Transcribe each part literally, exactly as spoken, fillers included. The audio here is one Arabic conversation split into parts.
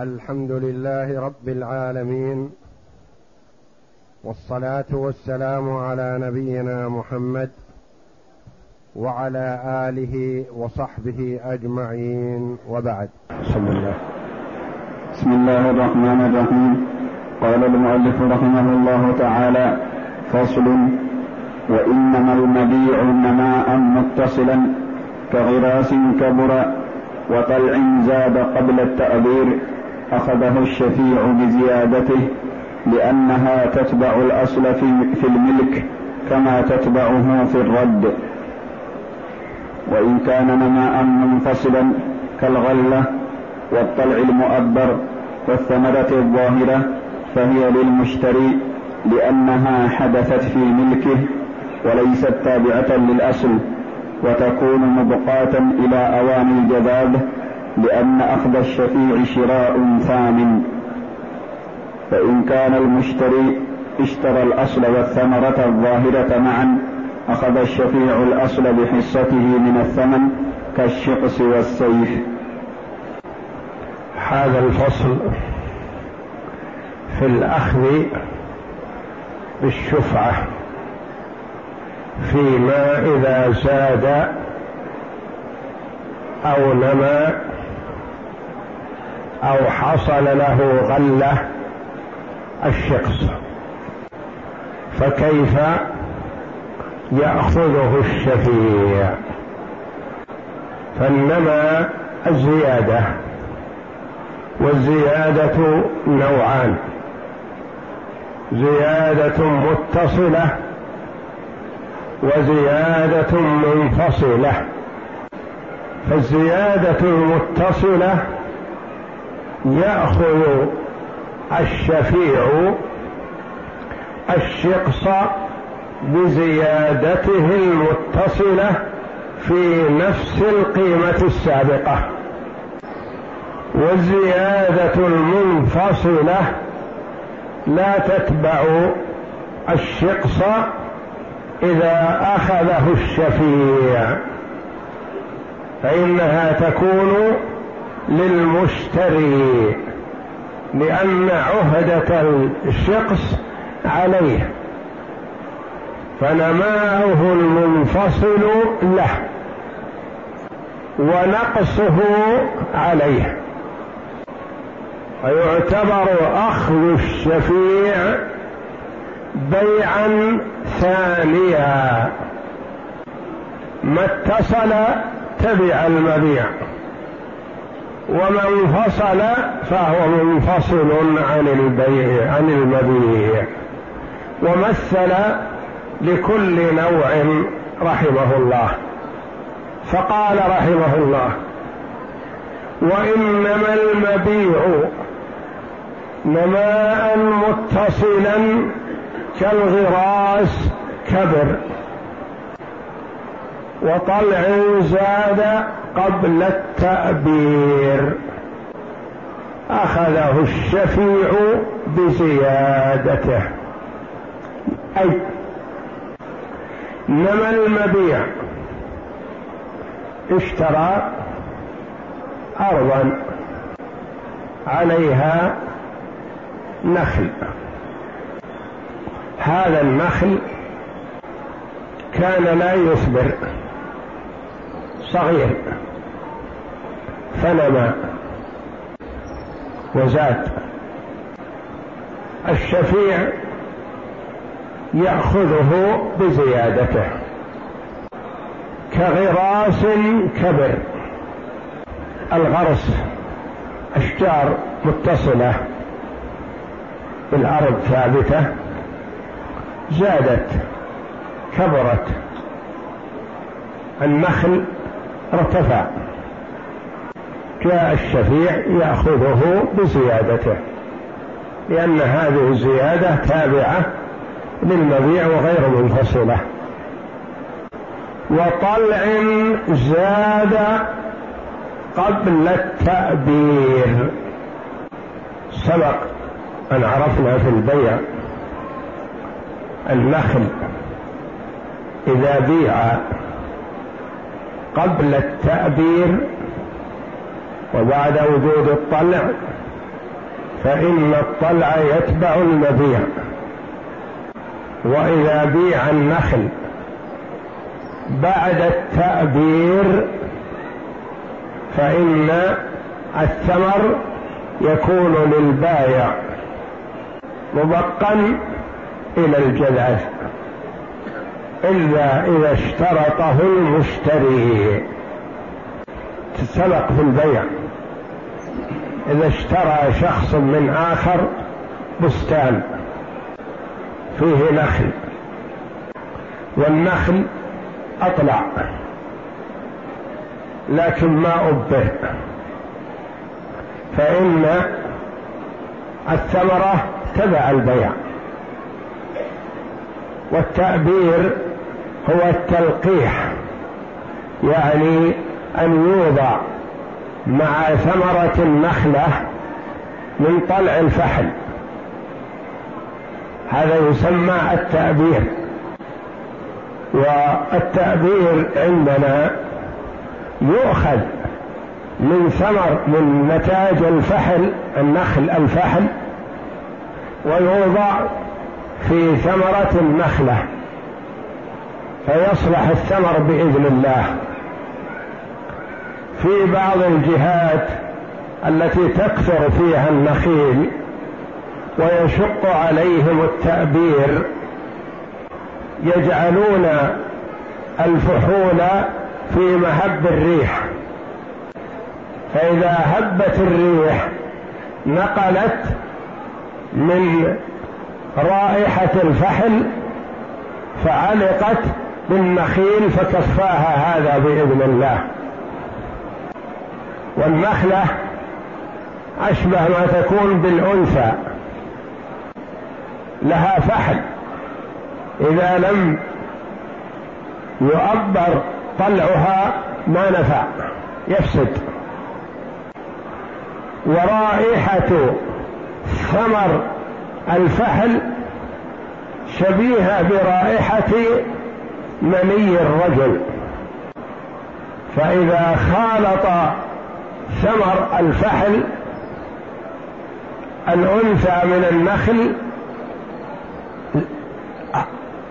الحمد لله رب العالمين، والصلاة والسلام على نبينا محمد وعلى آله وصحبه أجمعين، وبعد. بسم الله بسم الله الرحمن الرحيم. قال المؤلف رحمه الله تعالى: فصل. وإنما المبيع نماء متصلا كغراس كبر وطلع زاد قبل التأبير، أخذه الشفيع بزيادته لأنها تتبع الأصل في الملك كما تتبعه في الرد. وإن كان نماء منفصلا كالغلة والطلع المؤبر والثمرة الظاهرة فهي للمشتري لأنها حدثت في ملكه وليست تابعة للأصل، وتكون مبقاة إلى أواني الجذاب لأن أخذ الشفيع شراء ثامن. فإن كان المشتري اشترى الأصل والثمرة الظاهرة معا أخذ الشفيع الأصل بحصته من الثمن كالشقص والسيف. هذا الفصل في الأخذ بالشفعة فيما إذا زاد أو نما أو حصل له غلة الشقص، فكيف يأخذه الشفيع؟ فالنما الزيادة، والزيادة نوعان: زيادة متصلة وزيادة منفصلة. فالزيادة المتصلة يأخذ الشفيع الشقص بزيادته المتصلة في نفس القيمة السابقة، والزيادة المنفصلة لا تتبع الشقص إذا أخذه الشفيع، فإنها تكون للمشتري لأن عهدة الشقص عليه، فنماؤه المنفصل له ونقصه عليه، فيعتبر أخذ الشفيع بيعا ثانيا. ما اتصل تبع المبيع، وما انفصل فهو منفصل عن البيع عن المبيع. ومثل لكل نوع رحمه الله، فقال رحمه الله: وإنما المبيع نماء متصلا كالغراس كبر وطلع زاد قبل التأبير، أخذه الشفيع بزيادته. أي نما المبيع اشترى أرضا عليها نخل، هذا النخل كان لا يثمر، صغير، فنما وزاد. الشفيع يأخذه بزيادته كغراس كبر. الغرس أشجار متصلة بالأرض ثابتة، زادت كبرت، النخل ارتفع، جاء الشفيع يأخذه بزيادته لأن هذه الزيادة تابعة للمبيع وغير منفصلة. وطلع زاد قبل التأبير، سبق أن عرفنا في البيع النخل إذا بيع قبل التأبير وبعد وجود الطلع فإن الطلع يتبع المبيع، وإذا بيع النخل بعد التأبير فإن الثمر يكون للبائع مبقا إلى الجذع إلا إذا اشترطه المشتري. تسبق في البيع، إذا اشترى شخص من آخر بستان فيه نخل والنخل أطلع لكن ما أبه، فإن الثمرة تبع البيع. والتأبير هو التلقيح، يعني أن يوضع مع ثمرة النخلة من طلع الفحل، هذا يسمى التأبير. والتأبير عندنا يؤخذ من ثمر من نتاج الفحل النخل الفحل ويوضع في ثمرة النخلة فيصلح الثمر بإذن الله. في بعض الجهات التي تكثر فيها النخيل ويشق عليهم التأبير يجعلون الفحول في مهب الريح، فإذا هبت الريح نقلت من رائحة الفحل فعلقت بالنخيل فكفاها هذا بإذن الله. والنخلة أشبه ما تكون بالأنثى، لها فحل، إذا لم يعبر طلعها ما نفع يفسد. ورائحة ثمر الفحل شبيهة برائحة مني الرجل، فإذا خالط ثمر الفحل الأنثى من النخل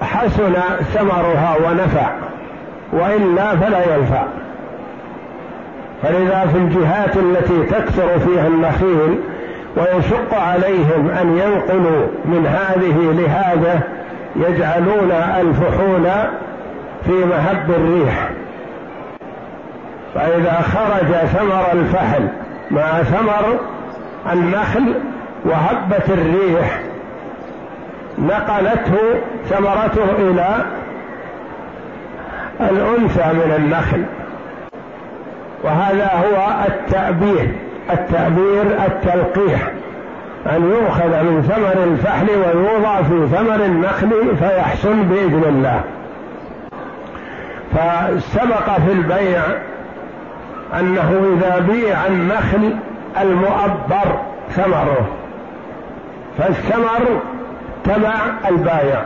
حسن ثمرها ونفع، وإلا فلا ينفع. فلذا في الجهات التي تكثر فيها النخيل ويشق عليهم أن ينقلوا من هذه لهذا يجعلون الفحول في مهب الريح، فإذا خرج ثمر الفحل مع ثمر النخل وهبت الريح نقلته ثمرته إلى الأنثى من النخل، وهذا هو التأبير. التأبير التلقيح، أن يؤخذ من ثمر الفحل ويوضع في ثمر النخل فيحسن بإذن الله. فسبق في البيع أنه إذا بيع النخل المؤبر ثمره فالثمر تبع البائع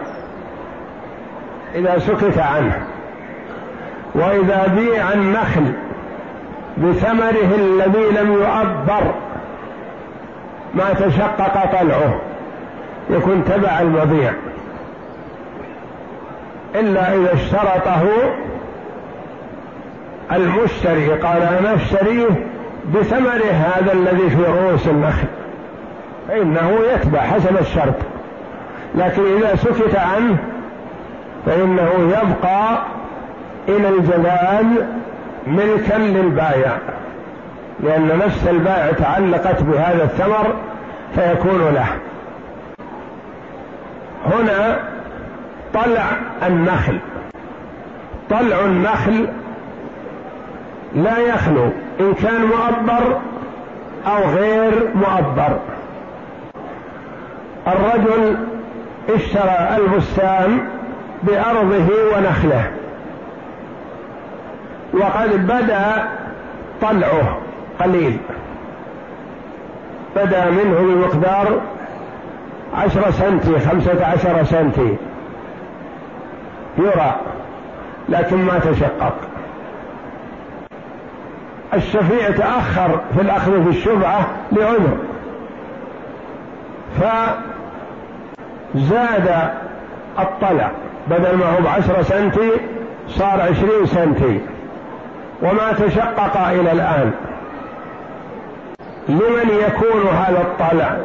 إذا سكت عنه، وإذا بيع النخل بثمره الذي لم يعبر ما تشقق طلعه يكون تبع المبيع، إلا إذا اشترطه المشتري، قال أنا اشتريه بثمر هذا الذي في رؤوس النخل فإنه يتبع حسب الشرط، لكن إذا سكت عنه فإنه يبقى إلى الجذال ملكا للبائع، لأن نفس البائع تعلقت بهذا الثمر فيكون له. هنا طلع النخل، طلع النخل لا يخلو إن كان مؤبر أو غير مؤبر. الرجل اشترى البستان بأرضه ونخله وقد بدأ طلعه قليل، بدأ منه بمقدار عشرة سنتي خمسة عشر سنتي يرى، لكن ما تشقق. الشفيع تأخر في الأخذ في الشبعة لعذر، فزاد الطلع، بدل ما هو بعشرة سنتي صار عشرين سنتي، وما تشقق إلى الآن. لمن يكون هذا الطلع؟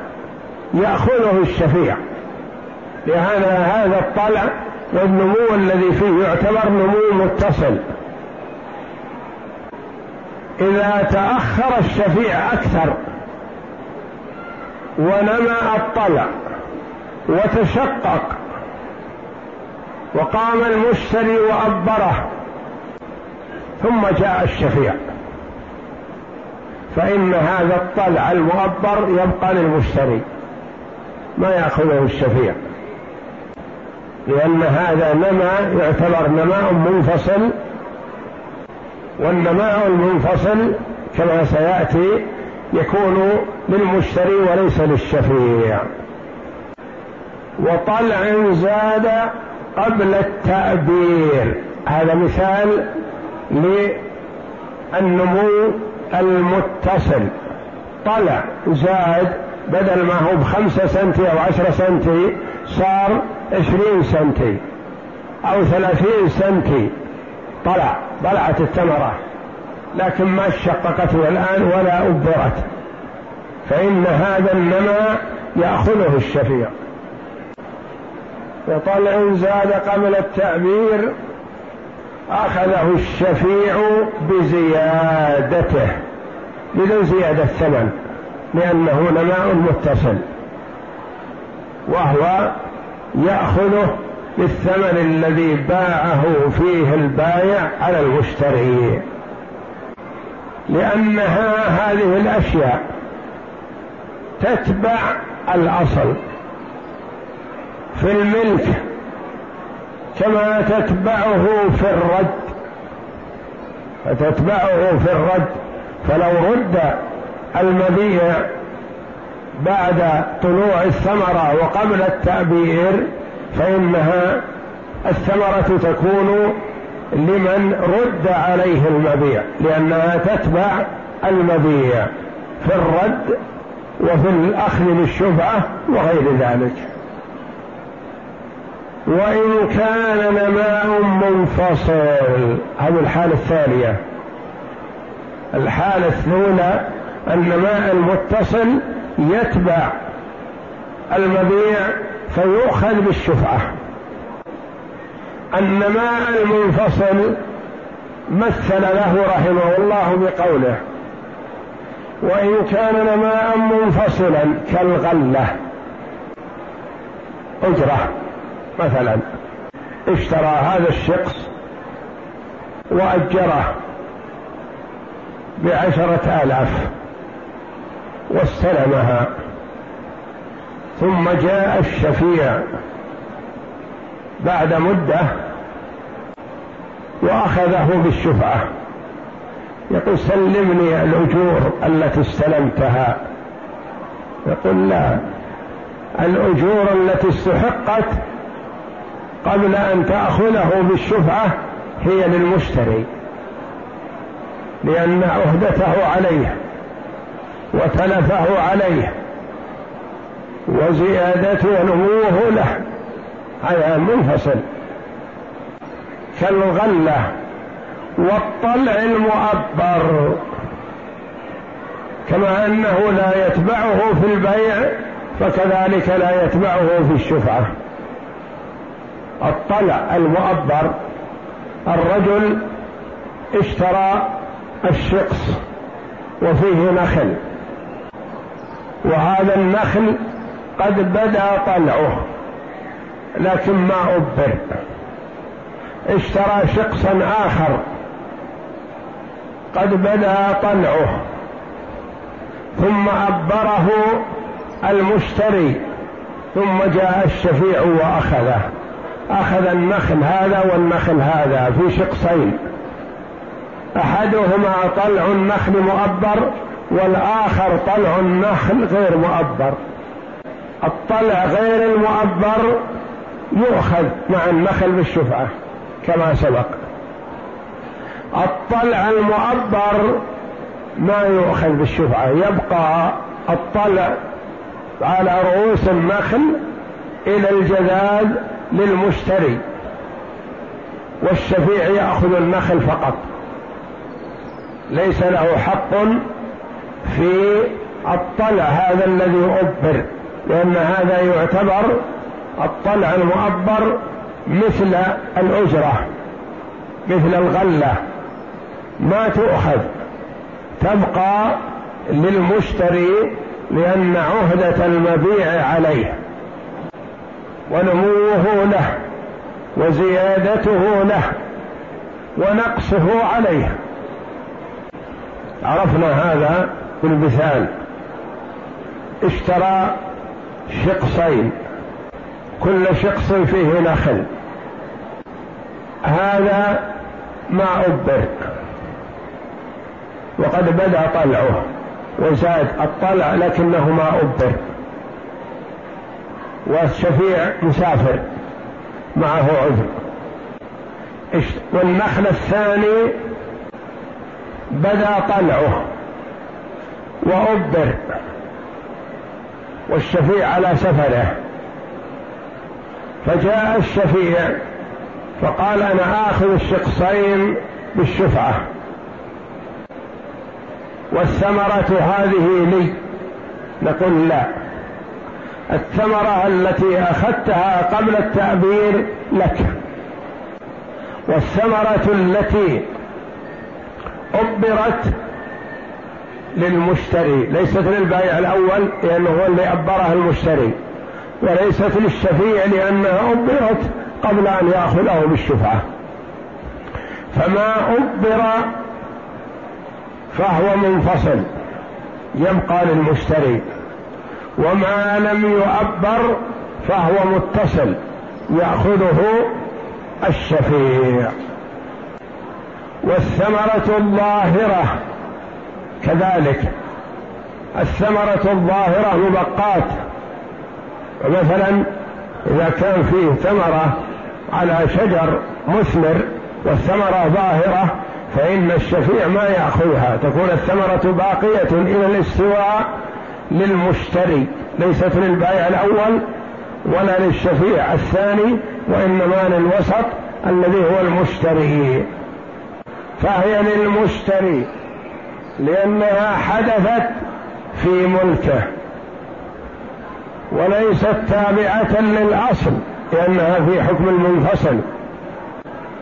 يأخذه الشفيع، لهذا هذا الطلع والنمو الذي فيه يعتبر نمو متصل. إذا تأخر الشفيع أكثر ونمى الطلع وتشقق وقام المشتري وأبره ثم جاء الشفيع، فإن هذا الطلع المؤبر يبقى للمشتري، ما يأخذه الشفيع، لأن هذا نمى يعتبر نماء منفصل، والنماء المنفصل كما سيأتي يكون للمشتري وليس للشفيع. وطلع زاد قبل التأبير، هذا مثال للنمو المتصل، طلع زاد بدل ما هو بخمسة سنتي أو عشرة سنتي صار عشرين سنتي أو ثلاثين سنتي، طلع طلعت الثمرة لكن ما اشققت الآن ولا أبرت، فإن هذا النمى يأخذه الشفيع. وطلع زاد قبل التعبير أخذه الشفيع بزيادته بدون زيادة الثمن، لأنه نماء متصل وهو يأخذه بالثمن الذي باعه فيه البائع على المشتري، لأنها هذه الأشياء تتبع الأصل في الملك كما تتبعه في الرد، فتتبعه في الرد، فلو رد المبيع بعد طلوع الثمرة وقبل التأبير فإنها الثمرة تكون لمن رد عليه المبيع، لأنها تتبع المبيع في الرد وفي الأخذ بالشفعة وغير ذلك. وإن كان نماء منفصل، هذه الحالة الثانية. الحالة الأولى النماء المتصل يتبع المبيع فيؤخذ بالشفعة، النماء المنفصل مثل له رحمه الله بقوله وإن كان نماء منفصلا كالغلة، أجرة مثلا، اشترى هذا الشخص وأجره بعشرة آلاف واستلمها، ثم جاء الشفيع بعد مدة وأخذه بالشفعة، يقول سلمني الأجور التي استلمتها، يقول لا، الأجور التي استحقت قبل أن تأخذه بالشفعة هي للمشتري، لأن عهدته عليه وتلفه عليه وزيادته ونموه له، هذا منفصل. كالغلة. والطلع المؤبر كما أنه لا يتبعه في البيع فكذلك لا يتبعه في الشفعة. الطلع المؤبر، الرجل اشترى الشقص وفيه نخل، وهذا النخل قد بدأ طلعه لكن ما أبر، اشترى شقصا آخر قد بدأ طلعه ثم أبره المشتري، ثم جاء الشفيع وأخذه، أخذ النخل هذا والنخل هذا في شقصين، أحدهما طلع النخل مؤبر والآخر طلع النخل غير مؤبر. الطلع غير المؤبر يؤخذ مع النخل بالشفعة كما سبق، الطلع المؤبر ما يؤخذ بالشفعة، يبقى الطلع على رؤوس النخل إلى الجذاذ للمشتري، والشفيع يأخذ النخل فقط، ليس له حق في الطلع هذا الذي أبر، لأن هذا يعتبر الطلع المؤبر مثل الأجرة مثل الغلة، ما تؤخذ، تبقى للمشتري لأن عهدة المبيع عليه ونموه له وزيادته له ونقصه عليه. عرفنا هذا بالمثال. اشترى شقصين كل شقص فيه نخل، هذا ما أبر وقد بدأ طلعه وزاد الطلع لكنه ما أبر، والشفيع مسافر معه عذر. والنخل الثاني بدأ طلعه وأبر والشفيع على سفره، فجاء الشفيع فقال أنا آخذ الشقصين بالشفعة والثمرة هذه لي. نقول لا، الثمرة التي أخذتها قبل التعبير لك، والثمرة التي أبرت للمشتري ليست للبائع الأول لأنه هو اللي أبرها المشتري، وليست للشفيع لأنها أبرت قبل أن يأخذه بالشفعة، فما أبر فهو منفصل يبقى للمشتري، وما لم يؤبر فهو متصل يأخذه الشفيع. والثمرة الظاهرة كذلك، الثمرة الظاهرة مبقات، مثلا إذا كان فيه ثمرة على شجر مثمر والثمرة ظاهرة فإن الشفيع ما يأخذها، تكون الثمرة باقية إلى الاستواء للمشتري، ليست للبائع الأول ولا للشفيع الثاني، وإنما للوسط الذي هو المشتري، فهي للمشتري لأنها حدثت في ملكه وليست تابعة للأصل لأنها في حكم المنفصل،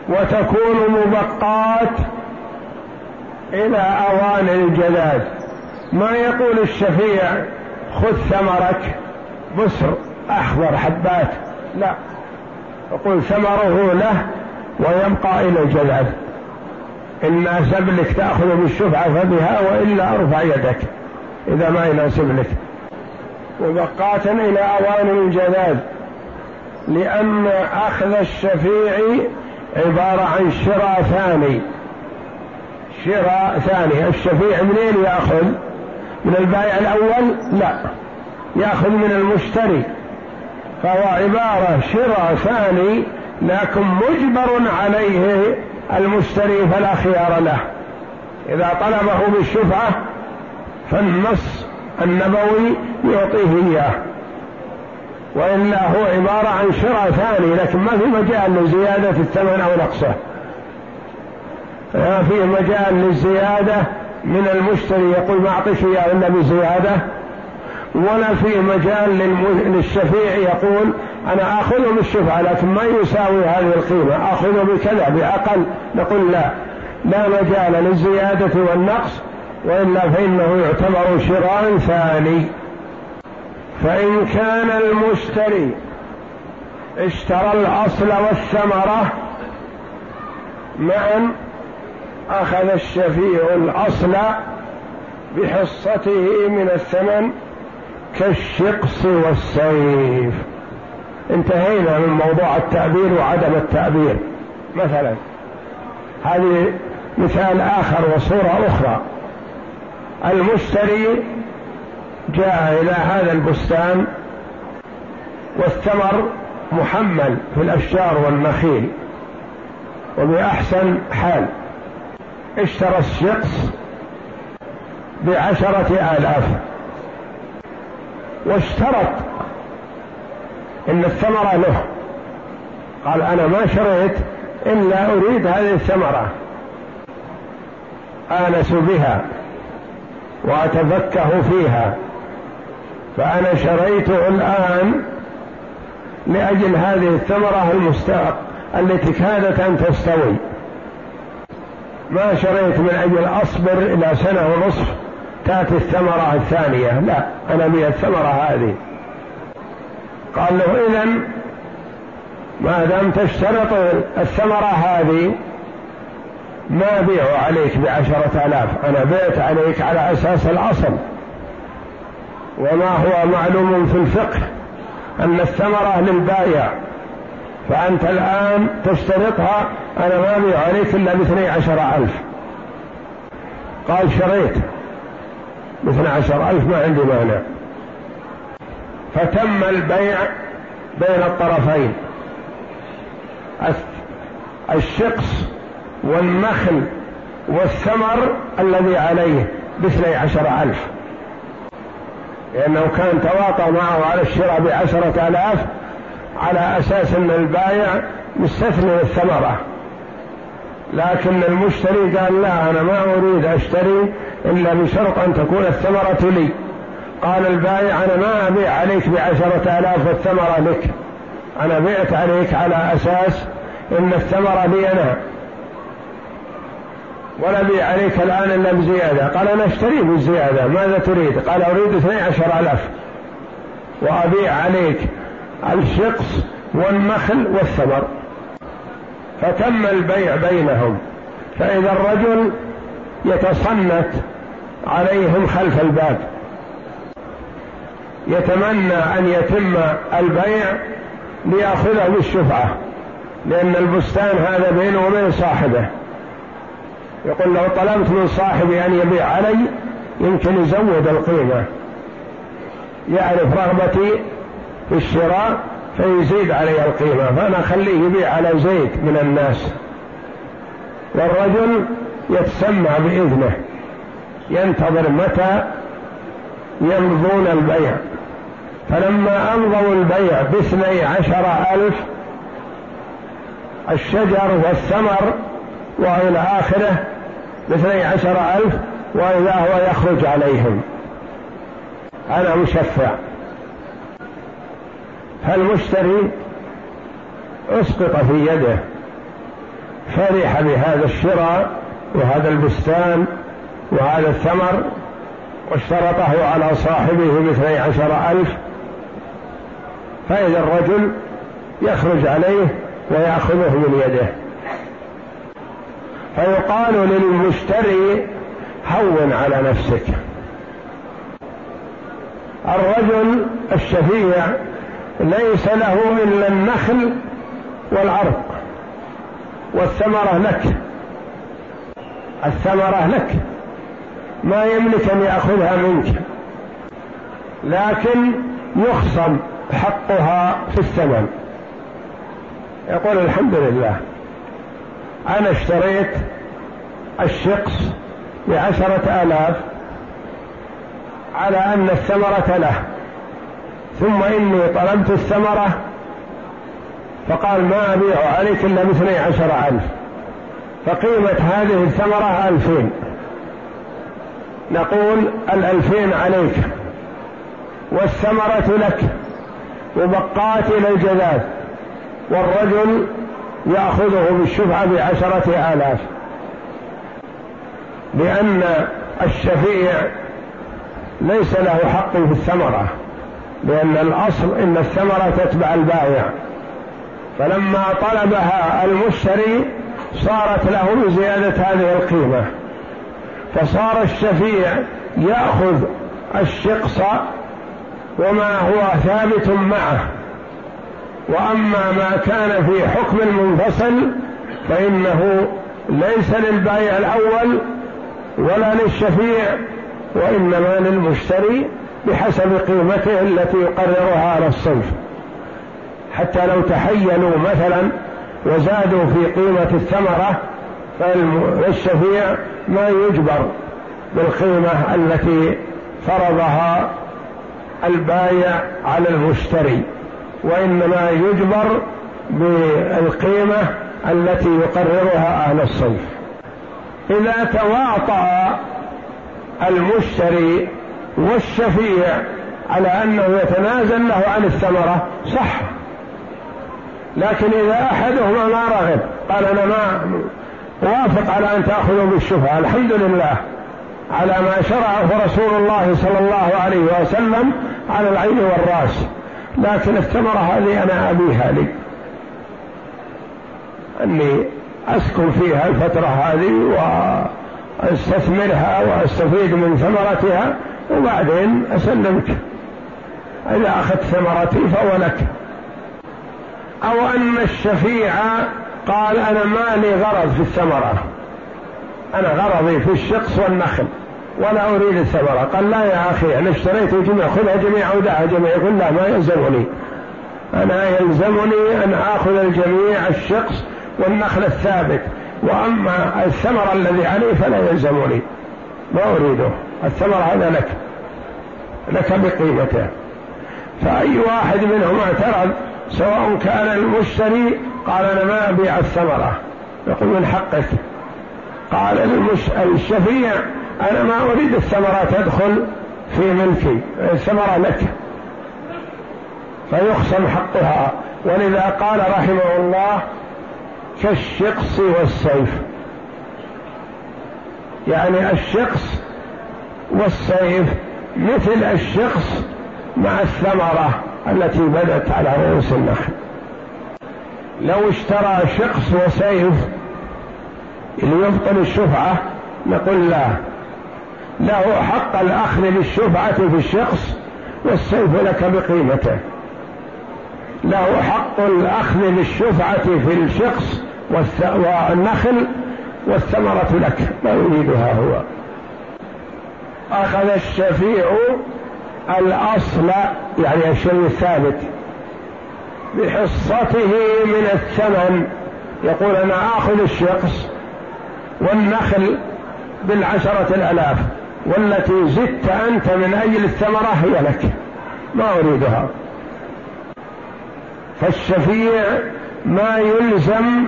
وتكون مبقات إلى أوان الجذاذ. ما يقول الشفيع خذ ثمرك بسر أخضر حبات، لا، يقول ثمره له ويبقى إلى الجذاذ، إن سبلك تأخذ بالشفعة فبها وإلا أرفع يدك إذا ما يناسب لك، مبقات إلى أوان الجذاذ، لأن أخذ الشفيع عبارة عن شراء ثاني. شراء ثاني الشفيع منين يأخذ؟ من البائع الأول؟ لا، يأخذ من المشتري، فهو عبارة شراء ثاني لكن مجبر عليه المشتري فلا خيار له. إذا طلبه بالشفعة فالنص النبوي يعطيه إياه، وإلا هو عبارة عن شراء ثاني لكن ما في مجال لزيادة الثمن أو نقصه، فما في مجال للزيادة من المشتري يقول ما أعطيك إياه إلا بزيادة، ولا في مجال للشفيع يقول أنا آخذه بالشفعة لكن ما يساوي هذه القيمة، آخذه بكذا بأقل. نقول لا، لا مجال للزيادة والنقص، وإلا فإنه يعتبر شراء ثاني. فإن كان المشتري اشترى الأصل والثمرة معا أخذ الشفيع الأصل بحصته من الثمن كالشقص والسيف. انتهينا من موضوع التعبير وعدم التعبير مثلا، هذه مثال آخر وصورة أخرى. المشتري جاء إلى هذا البستان والثمر محمل في الأشجار والنخيل وبأحسن حال، اشترى الشقص بعشرة آلاف واشترط ان الثمرة له، قال انا ما شريت الا اريد هذه الثمرة آنس بها وأتفكه فيها، فأنا شريته الآن لأجل هذه الثمرة المستحق التي كادت أن تستوي، ما شريت من أجل أصبر إلى سنة ونصف تأتي الثمرة الثانية، لا أنا من الثمرة هذه. قال له إذن ما دام تشترط الثمرة هذه ما بيعوا عليك بعشرة آلاف، أنا بيت عليك على أساس الأصل، وما هو معلوم في الفقه أن الثمرة للبائع، فأنت الآن تشترطها أنا ما بيع عليك إلا باثني عشر ألف. قال شريت باثني عشر ألف ما عندي مانع. فتم البيع بين الطرفين، الشقص والنخل والثمر الذي عليه باثني عشر ألف، لأنه كان تواطأ معه على الشراء بعشرة آلاف على أساس أن البائع مستثني الثمرة، لكن المشتري قال لا أنا ما أريد أشتري إلا بشرط أن تكون الثمرة لي. قال البائع أنا ما أبيع عليك بعشرة آلاف والثمرة لك، أنا بعت عليك على أساس أن الثمرة لي أنا، ولا بيع عليك الآن إلا بزيادة. قال أنا أشتري بالزيادة، ماذا تريد؟ قال أريد اثني عشر ألف وأبيع عليك الشقص والنخل والثمر. فتم البيع بينهم، فإذا الرجل يتصنت عليهم خلف الباب يتمنى أن يتم البيع ليأخذه بالشفعة، لأن البستان هذا بينه وبين صاحبه، يقول لو طلبت من صاحبي أن يبيع علي يمكن يزود القيمة، يعرف رغبتي في الشراء فيزيد علي القيمة، فأنا أخليه يبيع على زيد من الناس، والرجل يتسمع بإذنه ينتظر متى يمضون البيع. فلما أمضوا البيع باثني عشر ألف الشجر والثمر وإلى آخره باثني عشر ألف، وإذا هو يخرج عليهم أنا مشفع. فالمشتري أسقط في يده، فرح بهذا الشراء وهذا البستان وهذا الثمر، واشترطه على صاحبه باثني عشر ألف، فإذا الرجل يخرج عليه ويأخذه من يده. فيقال للمشتري هون على نفسك. الرجل الشفيع ليس له إلا النخل والعرق، والثمرة لك، الثمرة لك ما يملك أن يأخذها منك، لكن يخصم حقها في الثمن. يقول الحمد لله أنا اشتريت الشقص بعشرة آلاف على أن الثمرة له، ثم إني طلبت الثمرة فقال ما أبيع عليك إلا باثني عشر ألف، فقيمة هذه الثمرة ألفين، نقول الألفين عليك والثمرة لك وبقات إلى الجذاذ، والرجل يأخذه بالشفعة بعشرة آلاف، لأن الشفيع ليس له حق في الثمرة، لأن الأصل إن الثمرة تتبع البائع، فلما طلبها المشتري صارت له بزيادة هذه القيمة، فصار الشفيع يأخذ الشقص وما هو ثابت معه، وأما ما كان في حكم منفصل فإنه ليس للبائع الأول ولا للشفيع، وإنما للمشتري بحسب قيمته التي يقررها على الصنف. حتى لو تحيلوا مثلا وزادوا في قيمة الثمرة فالشفيع ما يجبر بالقيمة التي فرضها البايع على المشتري، وإنما يجبر بالقيمة التي يقررها أهل الصيف. إذا تواطأ المشتري والشفيع على أنه يتنازل له عن الثمرة صح، لكن إذا أحدهما ما رغب قال أنا ما وافق على أن تأخذوا بالشفعة، الحمد لله على ما شرعه رسول الله صلى الله عليه وسلم على العين والرأس، لكن الثمرة هذه أنا أبيها لي أني أسكن فيها الفترة هذه وأستثمرها وأستفيد من ثمرتها وبعدين أسلمك، إذا أخذت ثمرتي فهو لك. أو أن الشفيع قال أنا ما لي غرض في الثمرة، أنا غرضي في الشخص والنخل ولا أريد الثمرة، قال لا يا أخي أنا اشتريت جميع خذها جميع ودعها جميع، يقول لا ما يلزمني، أنا يلزمني أن آخذ الجميع الشخص والنخل الثابت، وأما الثمر الذي عليه فلا يلزمني ما أريده، الثمر هذا لك لك بقيمته. فأي واحد منهم اعترض سواء كان المشتري قال أنا ما أبيع الثمرة يقول من حقك، قال الشفيع أنا ما أريد الثمرة تدخل في ملكي، الثمرة لك، فيخصم حقها. ولذا قال رحمه الله كالشقص والسيف، يعني الشقص والسيف مثل الشقص مع الثمرة التي بدت على رؤوس النخل. لو اشترى شقص وسيف ليبطل الشفعة نقول لا، له حق الأخذ بالشفعة في الشقص والسيف لك بقيمته، له حق الأخذ بالشفعة في الشقص والنخل والثمرة لك ما يريدها هو. أخذ الشفيع الأصل يعني الشيء الثابت بحصته من الثمن، يقول أنا آخذ الشقص والنخل بالعشرة الألاف والتي زدت أنت من أجل الثمرة هي لك ما أريدها. فالشفيع ما يلزم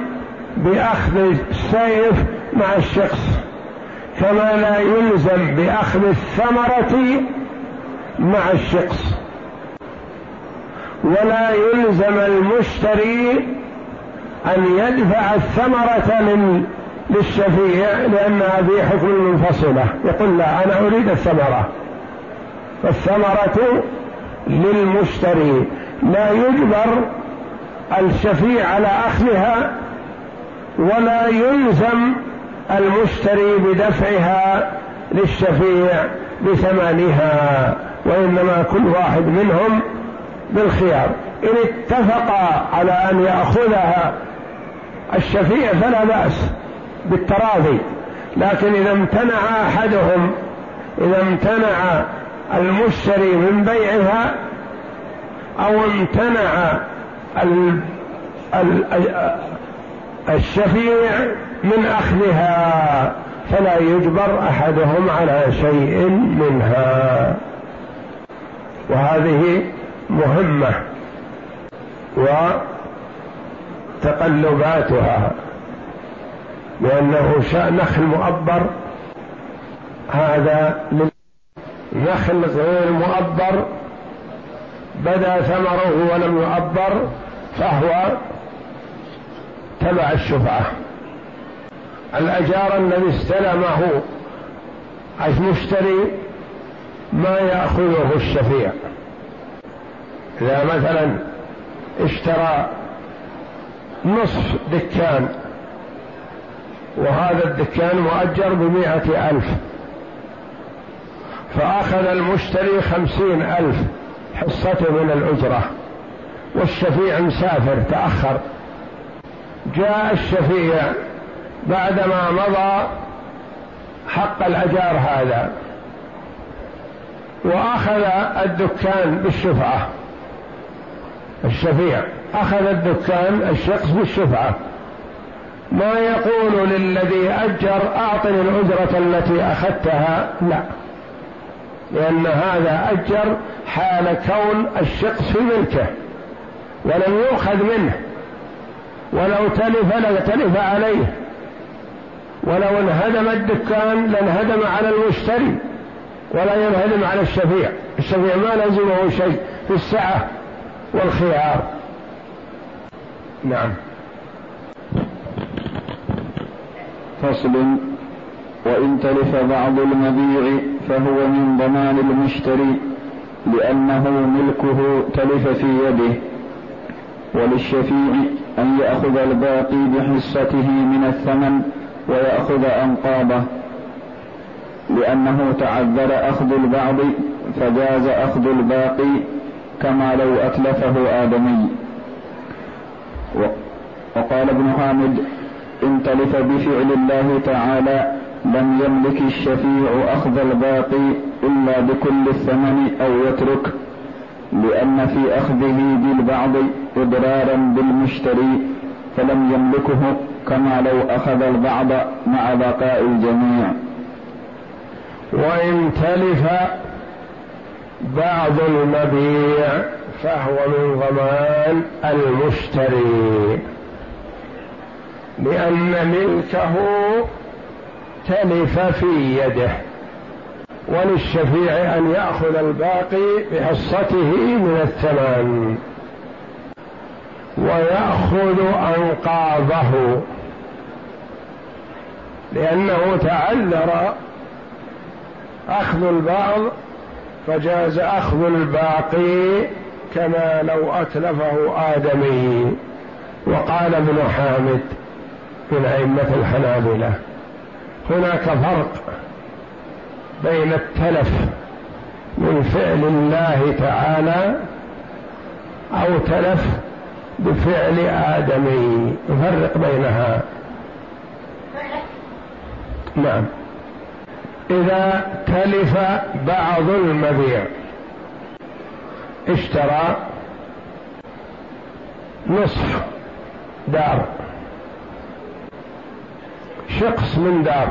بأخذ السيف مع الشخص كما لا يلزم بأخذ الثمرة مع الشخص، ولا يلزم المشتري أن يدفع الثمرة لل للشفيع لأنها ذي حكم منفصلة، يقول لا أنا أريد الثمرة، فالثمرة للمشتري لا يجبر الشفيع على أخذها ولا يلزم المشتري بدفعها للشفيع بثمنها، وإنما كل واحد منهم بالخيار. إن اتفق على أن يأخذها الشفيع فلا بأس بالتراضي، لكن إذا امتنع أحدهم، إذا امتنع المشتري من بيعها أو امتنع ال ال الشفيع من أخذها فلا يجبر أحدهم على شيء منها، وهذه مهمة وتقلباتها، لأنه شاء نخل مؤبر هذا نخل غير مؤبر بدأ ثمره ولم يؤبر فهو تبع الشفعة. الأجار الذي استلمه المشتري ما يأخذه الشفيع، إذا مثلا اشترى نصف دكان وهذا الدكان مؤجر بمائة ألف فأخذ المشتري خمسين ألف حصته من الأجرة والشفيع مسافر تأخر، جاء الشفيع بعدما مضى حق الأجار هذا وأخذ الدكان بالشفعة، الشفيع أخذ الدكان الشخص بالشفعة، ما يقول للذي أجر أعطني الأجرة التي أخذتها، لا، لأن هذا أجر حال كون الشخص في ملكه ولم يؤخذ منه، ولو تلف لتلف عليه، ولو انهدم الدكان لانهدم على المشتري ولا ينهدم على الشفيع. الشفيع ما لزمه شيء في السعة والخيار. نعم. فصل: وإن تلف بعض المبيع فهو من ضمان المشتري لأنه ملكه تلف في يده، وللشفيع أن يأخذ الباقي بحصته من الثمن ويأخذ أنقاضه، لأنه تعذر أخذ البعض فجاز أخذ الباقي كما لو أتلفه آدمي. وقال ابن حامد: إن تلف بفعل الله تعالى لم يملك الشفيع أخذ الباقي إلا بكل الثمن أو يترك، لأن في أخذه بالبعض إضرارا بالمشتري فلم يملكه كما لو أخذ البعض مع بقاء الجميع. وإن تلف بعض المبيع فهو من ضمان المشتري لأن ملكه تلف في يده، وللشفيع أن يأخذ الباقي بحصته من الثمن ويأخذ أنقاضه، لأنه تعذر أخذ البعض فجاز أخذ الباقي كما لو أتلفه آدمي. وقال ابن حامد من أئمة الحنابلة: هناك فرق بين التلف من فعل الله تعالى أو تلف بفعل آدمي، نفرق بينها. نعم. إذا تلف بعض المبيع، اشترى نصف دار، شقص من دار،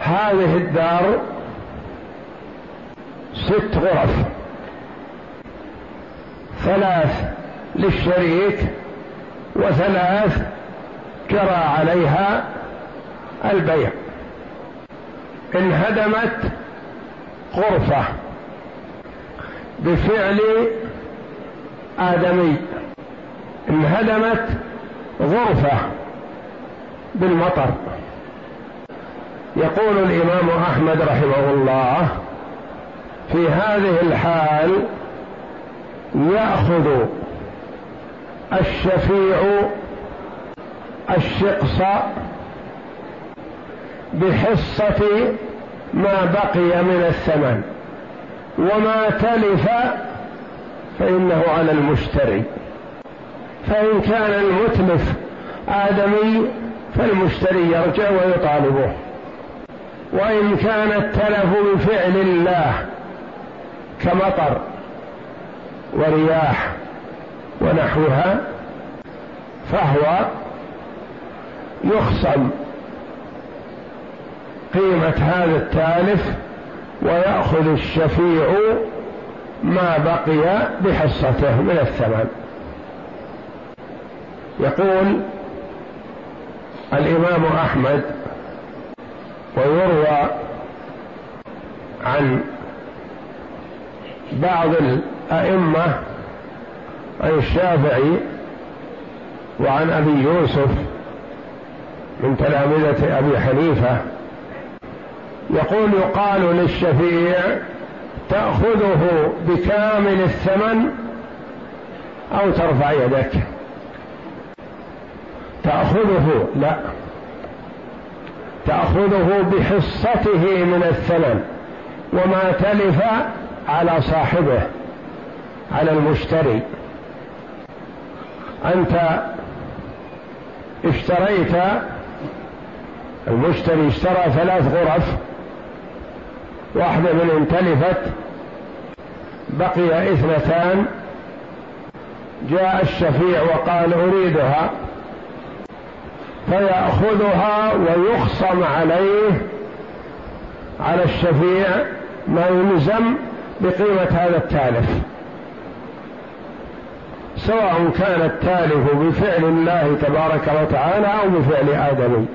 هذه الدار ست غرف، ثلاث للشريك وثلاث جرى عليها البيع. انهدمت غرفة بفعل آدمي، انهدمت غرفة بالمطر. يقول الإمام أحمد رحمه الله: في هذه الحال يأخذ الشفيع الشقص بحصة ما بقي من الثمن، وما تلف فإنه على المشتري. فإن كان المتلف آدمي فالمشتري يرجع ويطالبه، وإن كان التلف بفعل الله كمطر ورياح ونحوها فهو يخصم قيمة هذا التالف ويأخذ الشفيع ما بقي بحصته من الثمن. يقول الإمام أحمد: ويروى عن بعض الأئمة، عن الشافعي وعن أبي يوسف من تلامذة أبي حنيفة، يقول: يقال للشفيع تأخذه بكامل الثمن أو ترفع يدك. تأخذه لا، تأخذه بحصته من الثمن، وما تلف على صاحبه، على المشتري. أنت اشتريت، المشتري اشترى ثلاث غرف، واحدة من انتلفت بقي اثنتان، جاء الشفيع وقال أريدها فيأخذها ويخصم عليه، على الشفيع ما يلزم بقيمة هذا التالف، سواء كان التالف بفعل الله تبارك وتعالى أو بفعل آدم.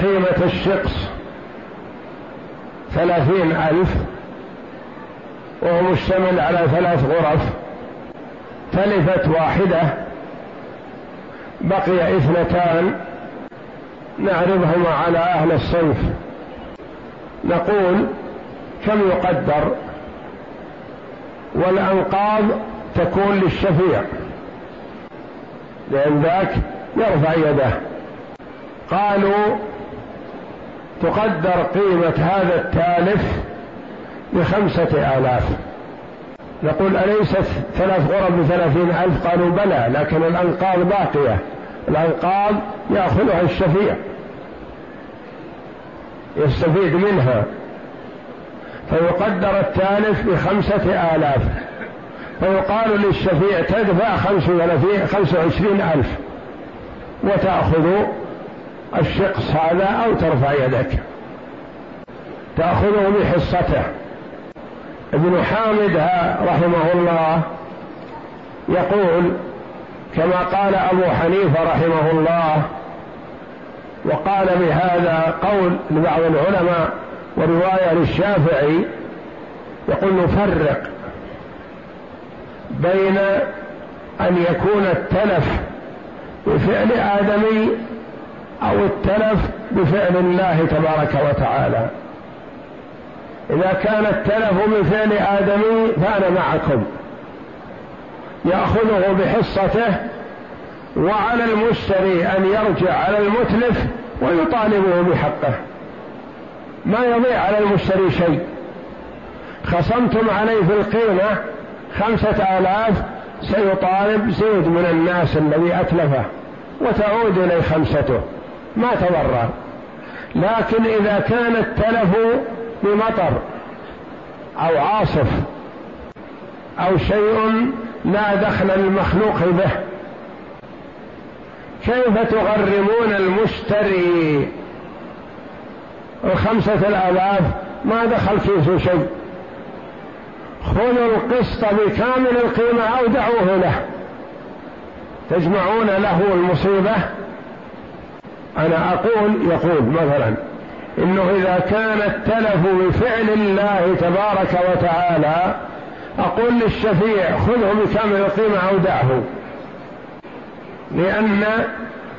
قيمة الشقص ثلاثين ألف وهو مشتمل على ثلاث غرف، تلفت واحدة بقي اثنتان نعرضهما على أهل الصنف، نقول كم يقدر؟ والأنقاض تكون للشفيع لأن ذاك يرفع يده. قالوا تقدر قيمة هذا التالف بخمسة آلاف. نقول أليست ثلاث غرب بثلاثين ألف؟ قالوا بلى، لكن الأنقاض باقية، الأنقاض يأخذها الشفيع يستفيد منها، فيقدر التالف بخمسة آلاف، فيقال للشفيع تدفع خمسة وعشرين ألف وتأخذ الشقص هذا أو ترفع يدك، تأخذه بحصته. ابن حامد رحمه الله يقول كما قال أبو حنيفة رحمه الله، وقال بهذا قول لبعض العلماء ورواية للشافعي، يقول نفرق بين أن يكون التلف بفعل آدمي أو التلف بفعل الله تبارك وتعالى. إذا كان التلف بفعل آدمي فأنا معكم، يأخذه بحصته، وعلى المشتري أن يرجع على المتلف ويطالبه بحقه، ما يضيع على المشتري شيء. خصمتم عليه في القيمة خمسة آلاف، سيطالب زيد من الناس الذي أتلفه وتعود إليه خمسته، ما تضرر. لكن إذا كان التلف بمطر أو عاصف أو شيء لا دخل المخلوق به، كيف تغرمون المشتري الخمسة الآلاف ما دخل فيه شيء؟ خذوا القسط بكامل القيمة أو دعوه له، تجمعون له المصيبة. أنا أقول يقول مثلا إنه إذا كان التلف بفعل الله تبارك وتعالى، أقول للشفيع خذه بكامل القيمة أو دعه، لأن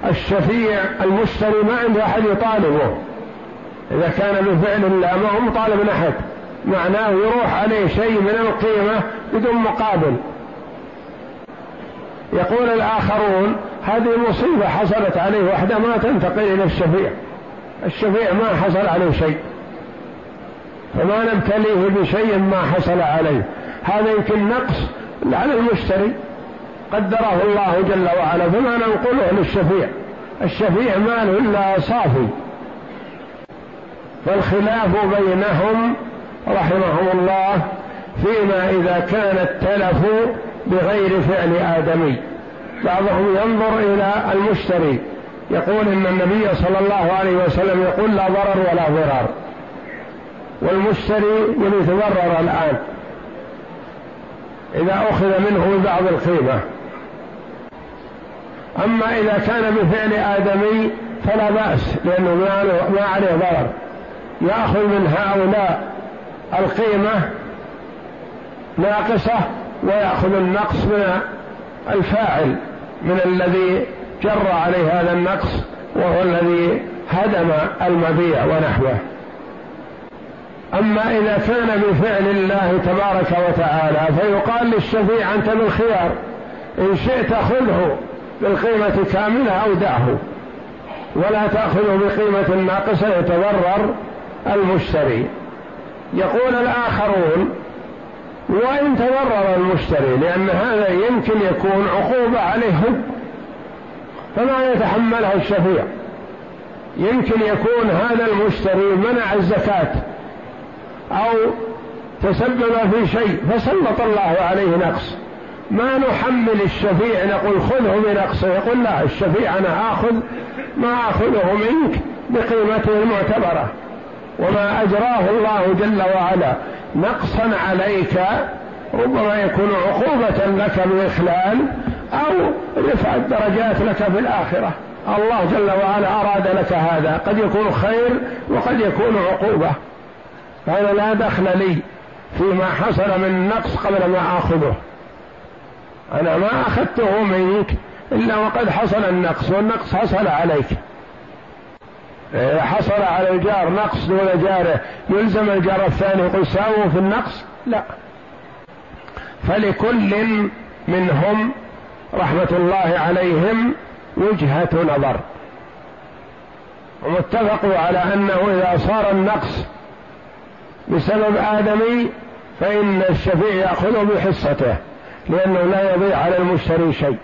الشفيع المشتري ما عنده أحد يطالبه، إذا كان بفعل الله ما هم طالب أحد، معناه يروح عليه شيء من القيمة بدون مقابل. يقول الآخرون هذه مصيبة حصلت عليه وحده ما تنتقل إلى الشفيع، الشفيع ما حصل عليه شيء، فما نبتليه بشيء ما حصل عليه. هذا يمكن نقص على المشتري قدره الله جل وعلا، فما ننقله للشفيع، الشفيع ماله إلا صافي. فالخلاف بينهم رحمهم الله فيما إذا كان التلف بغير فعل آدمي. بعضهم ينظر إلى المشتري يقول إن النبي صلى الله عليه وسلم يقول لا ضرر ولا ضرار، والمشتري يتضرر الآن إذا أخذ منه بعض القيمة. أما إذا كان بفعل آدمي فلا بأس، لأنه ما عليه ضرر، يأخذ من هؤلاء القيمة ناقصة ويأخذ النقص من الفاعل، من الذي جر عليه هذا النقص وهو الذي هدم المبيع ونحوه. أما إذا كان بفعل الله تبارك وتعالى فيقال للشفيع أنت بالخيار، إن شئت خذه بالقيمة كاملة أو دعه، ولا تأخذه بقيمة ناقصة يتضرر المشتري. يقول الآخرون وإن تضرر المشتري، لأن هذا يمكن يكون عقوبة عليه فما يتحملها الشفيع، يمكن يكون هذا المشتري منع الزكاة أو تسبب في شيء فسلط الله عليه نقص، ما نحمل الشفيع نقول خذه بنقصه، يقول لا الشفيع أنا آخذ ما آخذه منك بقيمته المعتبرة وما أجراه الله جل وعلا، نقصا عليك، ربما يكون عقوبة لك بالإخلال أو رفع الدرجات لك في الآخرة. الله جل وعلا أراد لك هذا، قد يكون خير وقد يكون عقوبة، فأنا لا دخل لي فيما حصل من نقص قبل ما أخذه، أنا ما أخذته منك إلا وقد حصل النقص، والنقص حصل عليك. حصل على الجار نقص دون جاره، يلزم الجار الثاني يقول ساووا في النقص؟ لا، فلكل منهم رحمة الله عليهم وجهة نظر، ومتفقوا على أنه إذا صار النقص بسبب آدمي فإن الشفيع يأخذه بحصته، لأنه لا يضيع على المشتري شيء.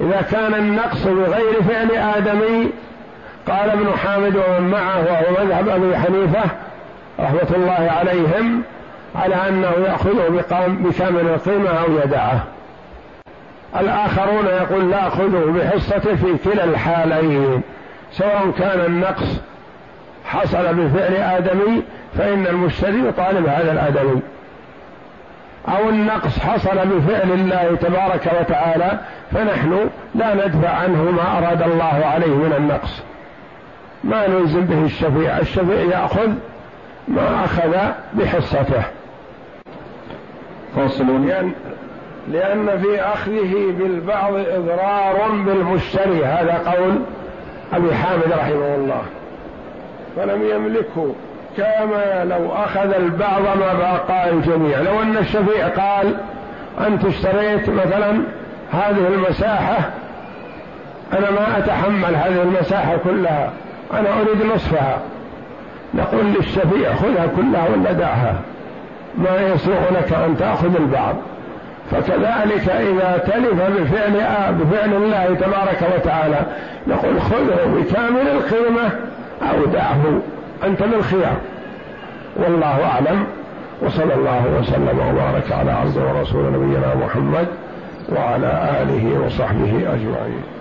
إذا كان النقص بغير فعل آدمي، قال ابن حامد ومن معه وهو مذهب أبي حنيفة رحمة الله عليهم، على أنه يأخذه بثمن القيمة أو يدعه. الآخرون يقول لا، أخذه بحصته في كلا الحالين، سواء كان النقص حصل بفعل آدمي فإن المشتري يطالب هذا الآدمي، أو النقص حصل بفعل الله تبارك وتعالى، فنحن لا ندفع عنه ما أراد الله عليه من النقص، ما نلزم به الشفيع، الشفيع يأخذ ما أخذ بحصته. لأن, لأن في أخذه بالبعض إضرار بالمشتري، هذا قول أبي حامد رحمه الله، فلم يملكه كما لو أخذ البعض ما بقى الجميع. لو أن الشفيع قال أنت اشتريت مثلا هذه المساحة، أنا ما أتحمل هذه المساحة كلها، أنا أريد نصفها، نقول للشفيع خذها كلها ولا دعها، ما يصلح لك أن تأخذ البعض. فكذلك إذا تلف بفعل, آه بفعل الله تبارك وتعالى، نقول خذه بكامل القيمة أو دعه، أنت بالخيار، والله أعلم. وصلى الله وسلم وبارك على عبده ورسوله نبينا محمد وعلى آله وصحبه أجمعين.